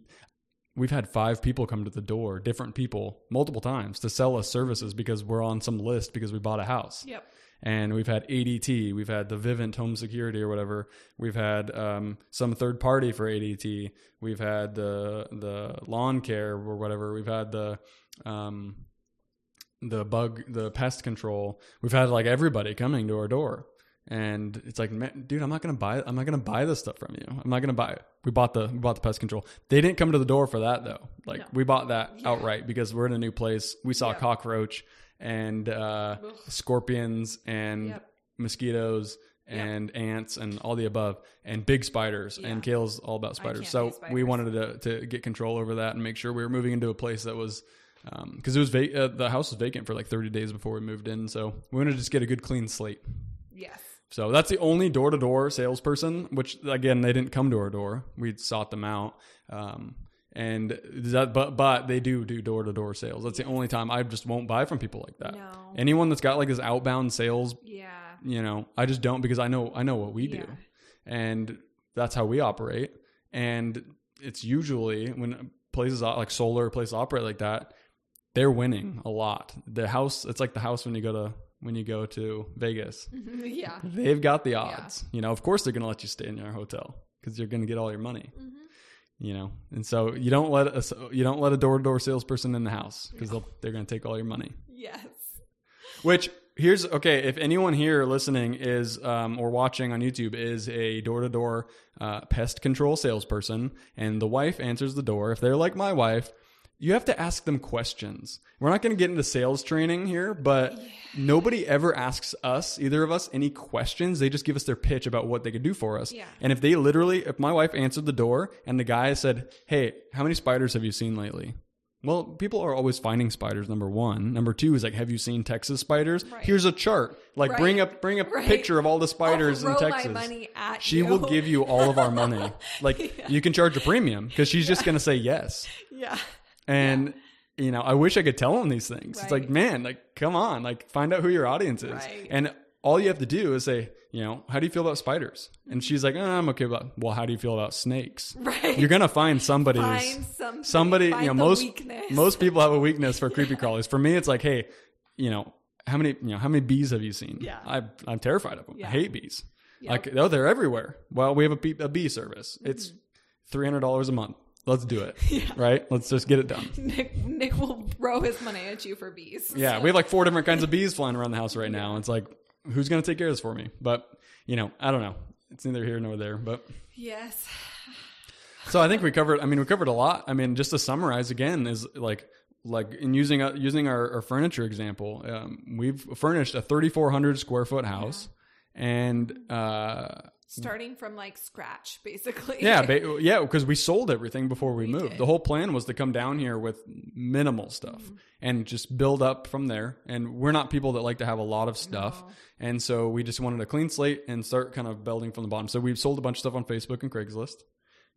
we've had five people come to the door, different people, multiple times to sell us services because we're on some list because we bought a house. Yep. And we've had A D T, we've had the Vivint home security or whatever. We've had um, some third party for A D T. We've had the the lawn care or whatever. We've had the um, the bug, the pest control. We've had like everybody coming to our door. And it's like, man, dude, I'm not gonna buy. I'm not gonna buy this stuff from you. I'm not gonna buy it. We bought the we bought the pest control. They didn't come to the door for that though. Like no. we bought that yeah. outright because we're in a new place. We saw yeah. a cockroach and uh, scorpions and yep. mosquitoes and yep. ants and all the above and big spiders. Yeah. And Kale's all about spiders, so spiders. we wanted to to get control over that and make sure we were moving into a place that was. Um, because it was va- uh, the house was vacant for like thirty days before we moved in, so we wanted to just get a good clean slate. Yes. So that's the only door-to-door salesperson, which again, they didn't come to our door. We sought them out. Um, and that, but, but they do do door-to-door sales. That's the only time I just won't buy from people like that. No. Anyone that's got like this outbound sales, yeah. you know, I just don't, because I know, I know what we do yeah. and that's how we operate. And it's usually when places like solar places operate like that, they're winning a lot. The house, it's like the house when you go to, when you go to Vegas, yeah, they've got the odds, yeah. you know, of course they're going to let you stay in your hotel because you're going to get all your money, mm-hmm. you know? And so you don't let a, you don't let a door to door salesperson in the house because no. they're going to take all your money. Yes. Which here's okay. If anyone here listening is, um, or watching on YouTube is a door to door, uh, pest control salesperson and the wife answers the door. If they're like my wife, you have to ask them questions. We're not going to get into sales training here, but yeah. nobody ever asks us, either of us, any questions. They just give us their pitch about what they could do for us. Yeah. And if they literally, if my wife answered the door and the guy said, hey, how many spiders have you seen lately? Well, people are always finding spiders, number one. Number two is like, have you seen Texas spiders? Right. Here's a chart. Like right. bring up bring a right. picture of all the spiders in Texas. My money at she you. will give you all of our money. Like yeah. you can charge a premium because she's yeah. just going to say yes. Yeah. And, yeah. you know, I wish I could tell them these things. Right. It's like, man, like, come on, like find out who your audience is. Right. And all you have to do is say, you know, how do you feel about spiders? And she's like, oh, I'm okay about, well, how do you feel about snakes? Right. You're going to find somebody's, find somebody, somebody find you know, most, weakness. most people have a weakness for creepy yeah. crawlies. For me, it's like, hey, you know, how many, you know, how many bees have you seen? Yeah. I, I'm terrified of them. Yeah. I hate bees. Yep. Like, oh, they're everywhere. Well, we have a bee, a bee service. Mm-hmm. It's three hundred dollars a month. Let's do it, yeah. right? Let's just get it done. Nick, Nick will throw his money at you for bees. Yeah, so. We have like four different kinds of bees flying around the house right now. It's like, who's going to take care of this for me? But, you know, I don't know. It's neither here nor there, but. Yes. So I think we covered, I mean, we covered a lot. I mean, just to summarize again is like, like in using, uh, using our, our furniture example, um, we've furnished a thirty-four hundred square foot house yeah. and uh, starting from like scratch, basically. Yeah, ba- yeah, because we sold everything before we, we moved. Did. The whole plan was to come down here with minimal stuff mm-hmm. and just build up from there. And we're not people that like to have a lot of stuff. No. And so we just wanted a clean slate and start kind of building from the bottom. So we've sold a bunch of stuff on Facebook and Craigslist.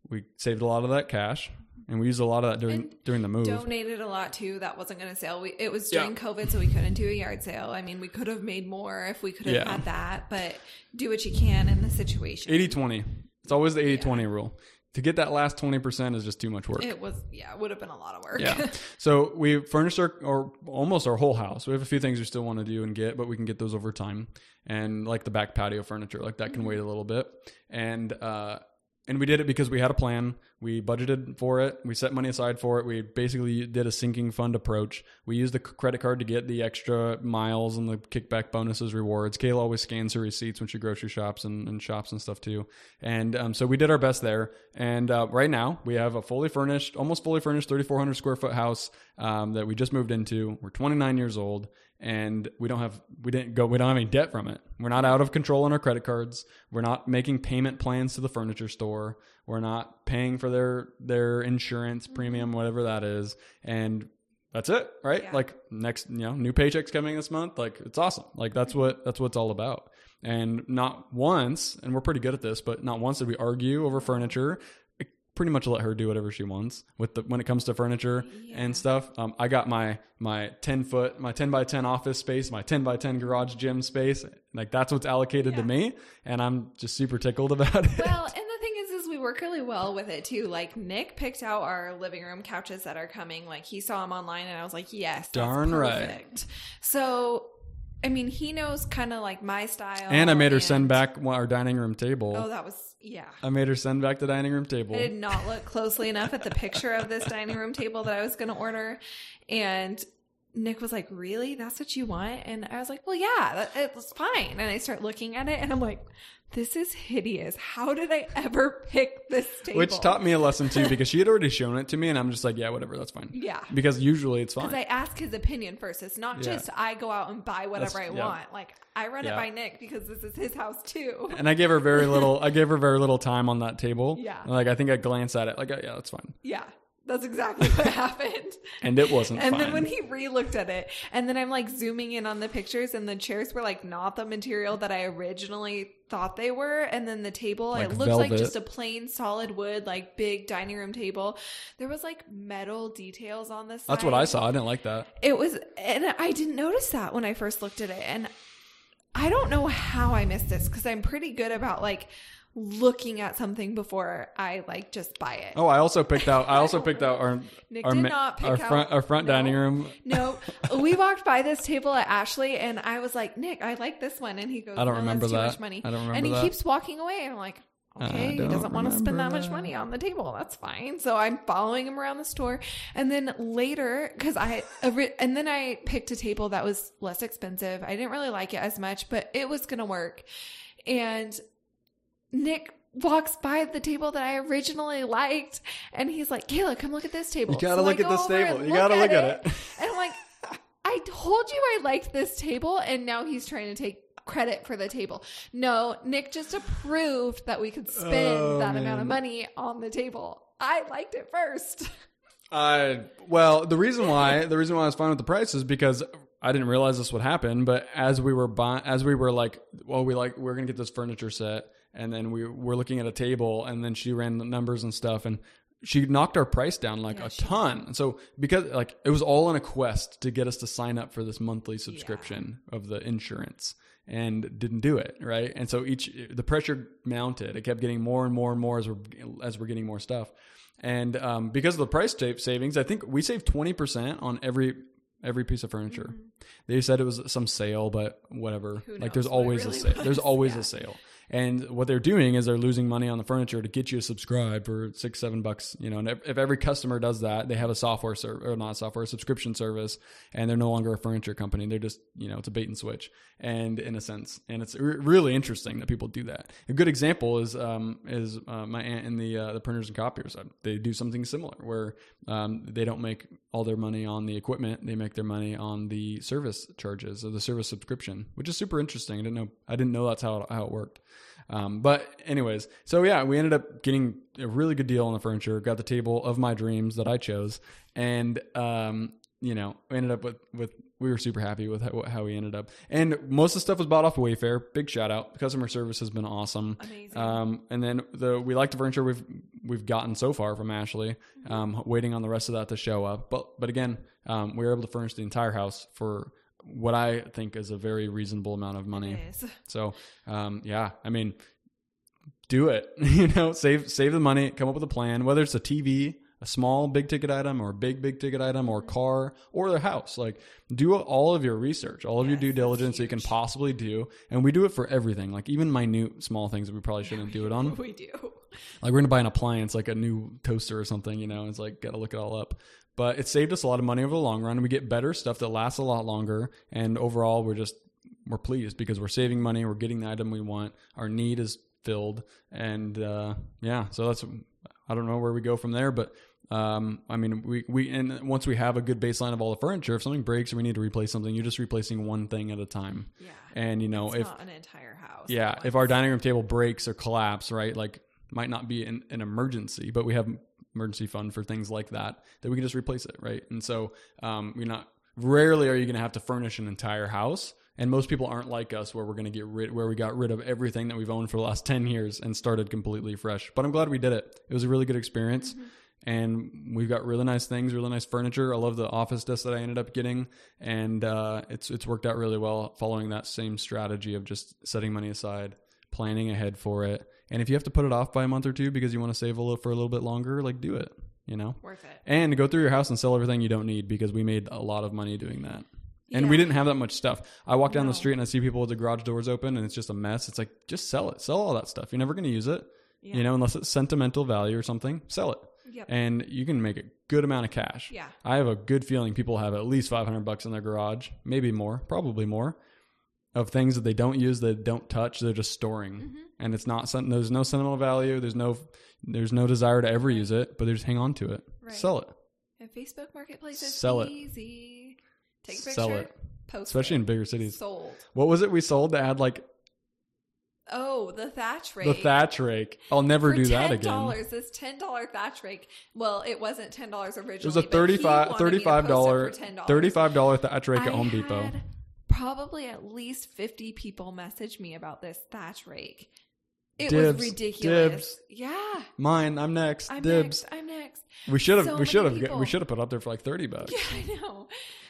We saved a lot of that cash. And we used a lot of that during and during the move. Donated a lot too. That wasn't going to sell. We, it was during yeah. COVID, so we couldn't do a yard sale. I mean, we could have made more if we could have yeah. had that, but do what you can in the situation. eighty twenty. It's always the eighty twenty yeah. rule. To get that last twenty percent is just too much work. It was, yeah, it would have been a lot of work. Yeah. So we furnished our, or almost our whole house. We have a few things we still want to do and get, but we can get those over time. And like the back patio furniture, like that can wait a little bit. And, uh, And we did it because we had a plan. We budgeted for it. We set money aside for it. We basically did a sinking fund approach. We used the credit card to get the extra miles and the kickback bonuses, rewards. Kayla always scans her receipts when she grocery shops and, and shops and stuff too. And um, so we did our best there. And uh, right now we have a fully furnished, almost fully furnished thirty-four hundred square foot house um, that we just moved into. We're twenty-nine years old. And we don't have, we didn't go, we don't have any debt from it. We're not out of control on our credit cards. We're not making payment plans to the furniture store. We're not paying for their, their insurance premium, whatever that is. And that's it, right? Yeah. Like next, you know, new paycheck's coming this month. Like it's awesome. Like that's what, that's what it's all about. And not once, and we're pretty good at this, but not once did we argue over furniture. I pretty much let her do whatever she wants with the, when it comes to furniture yeah. and stuff. Um, I got my, my ten foot, my ten by ten office space, my ten by ten garage gym space. Like that's what's allocated yeah. to me. And I'm just super tickled about it. Well, and the thing is, is we work really well with it too. Like Nick picked out our living room couches that are coming. Like he saw them online and I was like, yes, darn right. So I mean, he knows kind of like my style. And I made and her send back our dining room table. Oh, that was, yeah. I made her send back the dining room table. I did not look closely enough at the picture of this dining room table that I was going to order. And Nick was like, really? That's what you want? And I was like, well, yeah, it's fine. And I start looking at it and I'm like, this is hideous. How did I ever pick this table? Which taught me a lesson too, because she had already shown it to me and I'm just like, yeah, whatever. That's fine. Yeah. Because usually it's fine. Because I ask his opinion first. It's not yeah. just I go out and buy whatever that's, I yeah. want. Like I run yeah. it by Nick because this is his house too. And I gave her very little, I gave her very little time on that table. Yeah. Like I think I glanced at it. Like, yeah, that's fine. Yeah. That's exactly what happened. And it wasn't And fine. Then when he re-looked at it, and then I'm like zooming in on the pictures and the chairs were like not the material that I originally thought they were. And then the table, like it looked velvet. Like just a plain solid wood, like big dining room table. There was like metal details on this. That's what I saw. I didn't like that. It was, and I didn't notice that when I first looked at it. And I don't know how I missed this because I'm pretty good about like looking at something before I like just buy it. Oh, I also picked out I also picked out our Nick our, did not pick our front out, our front no, dining room. No. We walked by this table at Ashley and I was like, Nick, I like this one, and he goes, I don't no, remember that's that. Too much money. I don't remember. And he that. Keeps walking away and I'm like, okay, he doesn't want to spend that, that much money on the table. That's fine. So I'm following him around the store. And then later, because I, and then I picked a table that was less expensive. I didn't really like it as much, but it was going to work. And Nick walks by the table that I originally liked and he's like, Kayla, come look at this table. You got to so look at this table. You got to look at it. it. And I'm like, I told you I liked this table. And now he's trying to take credit for the table. No, Nick just approved that we could spend oh, that man. amount of money on the table. I liked it first. I, well, the reason why, the reason why I was fine with the price is because I didn't realize this would happen. But as we were buying, as we were like, well, we like, we're going to get this furniture set. And then we were looking at a table and then she ran the numbers and stuff and she knocked our price down like yeah, a ton. And so because like it was all in a quest to get us to sign up for this monthly subscription yeah. of the insurance and didn't do it. Right. And so each, the pressure mounted, it kept getting more and more and more as we're, as we're getting more stuff. And um, because of the price savings, I think we saved twenty percent on every Every piece of furniture. Mm-hmm. They said it was some sale, but whatever. Like there's always really a sale. Was. There's always yeah. a sale. And what they're doing is they're losing money on the furniture to get you to subscribe for six, seven bucks. You know, and if, if every customer does that, they have a software ser- or not software, a subscription service, and they're no longer a furniture company. They're just, you know, it's a bait and switch and in a sense. And it's re- really interesting that people do that. A good example is, um, is, uh, my aunt in the, uh, the printers and copiers. They do something similar where, um, they don't make all their money on the equipment. They make their money on the service charges or the service subscription, which is super interesting. I didn't know, I didn't know that's how, how it worked. Um, but anyways, so yeah, we ended up getting a really good deal on the furniture, got the table of my dreams that I chose. And, um, you know, we ended up with, with, we were super happy with how, how we ended up. And most of the stuff was bought off of Wayfair. Big shout out. The customer service has been awesome. Amazing. Um, and then the, we like the furniture we've, we've gotten so far from Ashley, um, waiting on the rest of that to show up. But, but again, um, we were able to furnish the entire house for what I think is a very reasonable amount of money. So, um, yeah, I mean, do it, you know, save, save the money, come up with a plan, whether it's a T V, a small big ticket item, or a big, big ticket item, or a car, or their house. Like, do all of your research, all of yes, your due diligence that you can possibly do. And we do it for everything. Like, even minute small things that we probably shouldn't yeah, we, do it on. We do. Like, we're going to buy an appliance, like a new toaster or something, you know, it's like, got to look it all up. But it saved us a lot of money over the long run. We get better stuff that lasts a lot longer. And overall, we're just, we're pleased because we're saving money. We're getting the item we want. Our need is filled. And, uh, yeah, so that's, I don't know where we go from there, but Um, I mean, we, we, and once we have a good baseline of all the furniture, if something breaks or we need to replace something, you're just replacing one thing at a time. Yeah. And you know, it's if not an entire house, yeah, if our dining room table breaks or collapse, right? Like, might not be an, an emergency, but we have emergency fund for things like that, that we can just replace it. Right. And so, um, you're not, rarely are you going to have to furnish an entire house. And most people aren't like us, where we're going to get rid, where we got rid of everything that we've owned for the last ten years and started completely fresh. But I'm glad we did it. It was a really good experience. Mm-hmm. And we've got really nice things, really nice furniture. I love the office desk that I ended up getting. And uh, it's it's worked out really well following that same strategy of just setting money aside, planning ahead for it. And if you have to put it off by a month or two because you want to save a little for a little bit longer, like, do it, you know? Worth it. And go through your house and sell everything you don't need, because we made a lot of money doing that. And yeah. we didn't have that much stuff. I walk down no. the street and I see people with the garage doors open and it's just a mess. It's like, just sell it. Sell all that stuff. You're never going to use it, yeah. you know, unless it's sentimental value or something. Sell it. Yep. And you can make a good amount of cash. Yeah. I have a good feeling people have at least five hundred bucks in their garage, maybe more, probably more, of things that they don't use, that don't touch, they're just storing. Mm-hmm. And it's not, there's no sentimental value. There's no, there's no desire to ever use it, but they just hang on to it. Right. Sell it. And Facebook Marketplace is Sell it. easy. Take a picture. Sell it. Post Especially it. in bigger cities. Sold. What was it we sold to add like, Oh, the thatch rake. The thatch rake. I'll never For do that again. ten dollars This ten dollars thatch rake. Well, it wasn't ten dollars originally. It was a thirty-five dollars thirty-five dollars thirty-five dollars thatch rake I at Home Depot. Probably at least fifty people messaged me about this thatch rake. It Dibs. was ridiculous. Dibs. Yeah. Mine. I'm next. I'm Dibs. Next. I'm next. We should have. So we should have. We should have put up there for like thirty bucks Yeah, I know.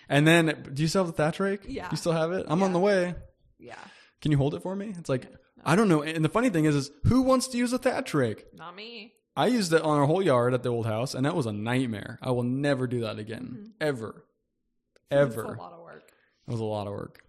And then, do you still have the thatch rake? Yeah. You still have it? I'm yeah. on the way. Yeah. Can you hold it for me? It's like. Yeah. I don't know. And the funny thing is, is who wants to use a thatch rake? Not me. I used it on our whole yard at the old house, and that was a nightmare. I will never do that again. Mm-hmm. Ever. Ever. That was a lot of work. It was a lot of work.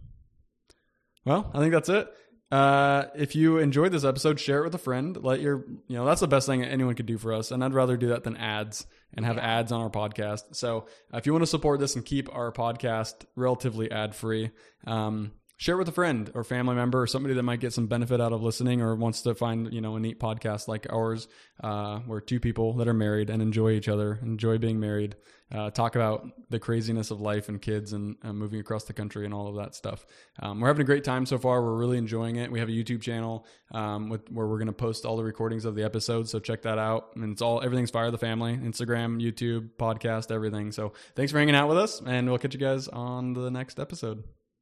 Well, I think that's it. Uh, if you enjoyed this episode, share it with a friend. Let your, you know, that's the best thing anyone could do for us. And I'd rather do that than ads and have yeah. ads on our podcast. So if you want to support this and keep our podcast relatively ad free, um, share with a friend or family member or somebody that might get some benefit out of listening, or wants to find, you know, a neat podcast like ours, uh, where two people that are married and enjoy each other, enjoy being married, uh, talk about the craziness of life and kids and uh, moving across the country and all of that stuff. Um, we're having a great time so far. We're really enjoying it. We have a YouTube channel um, with, where we're going to post all the recordings of the episodes. So check that out. And it's all, everything's Fire the Family, Instagram, YouTube, podcast, everything. So thanks for hanging out with us, and we'll catch you guys on the next episode.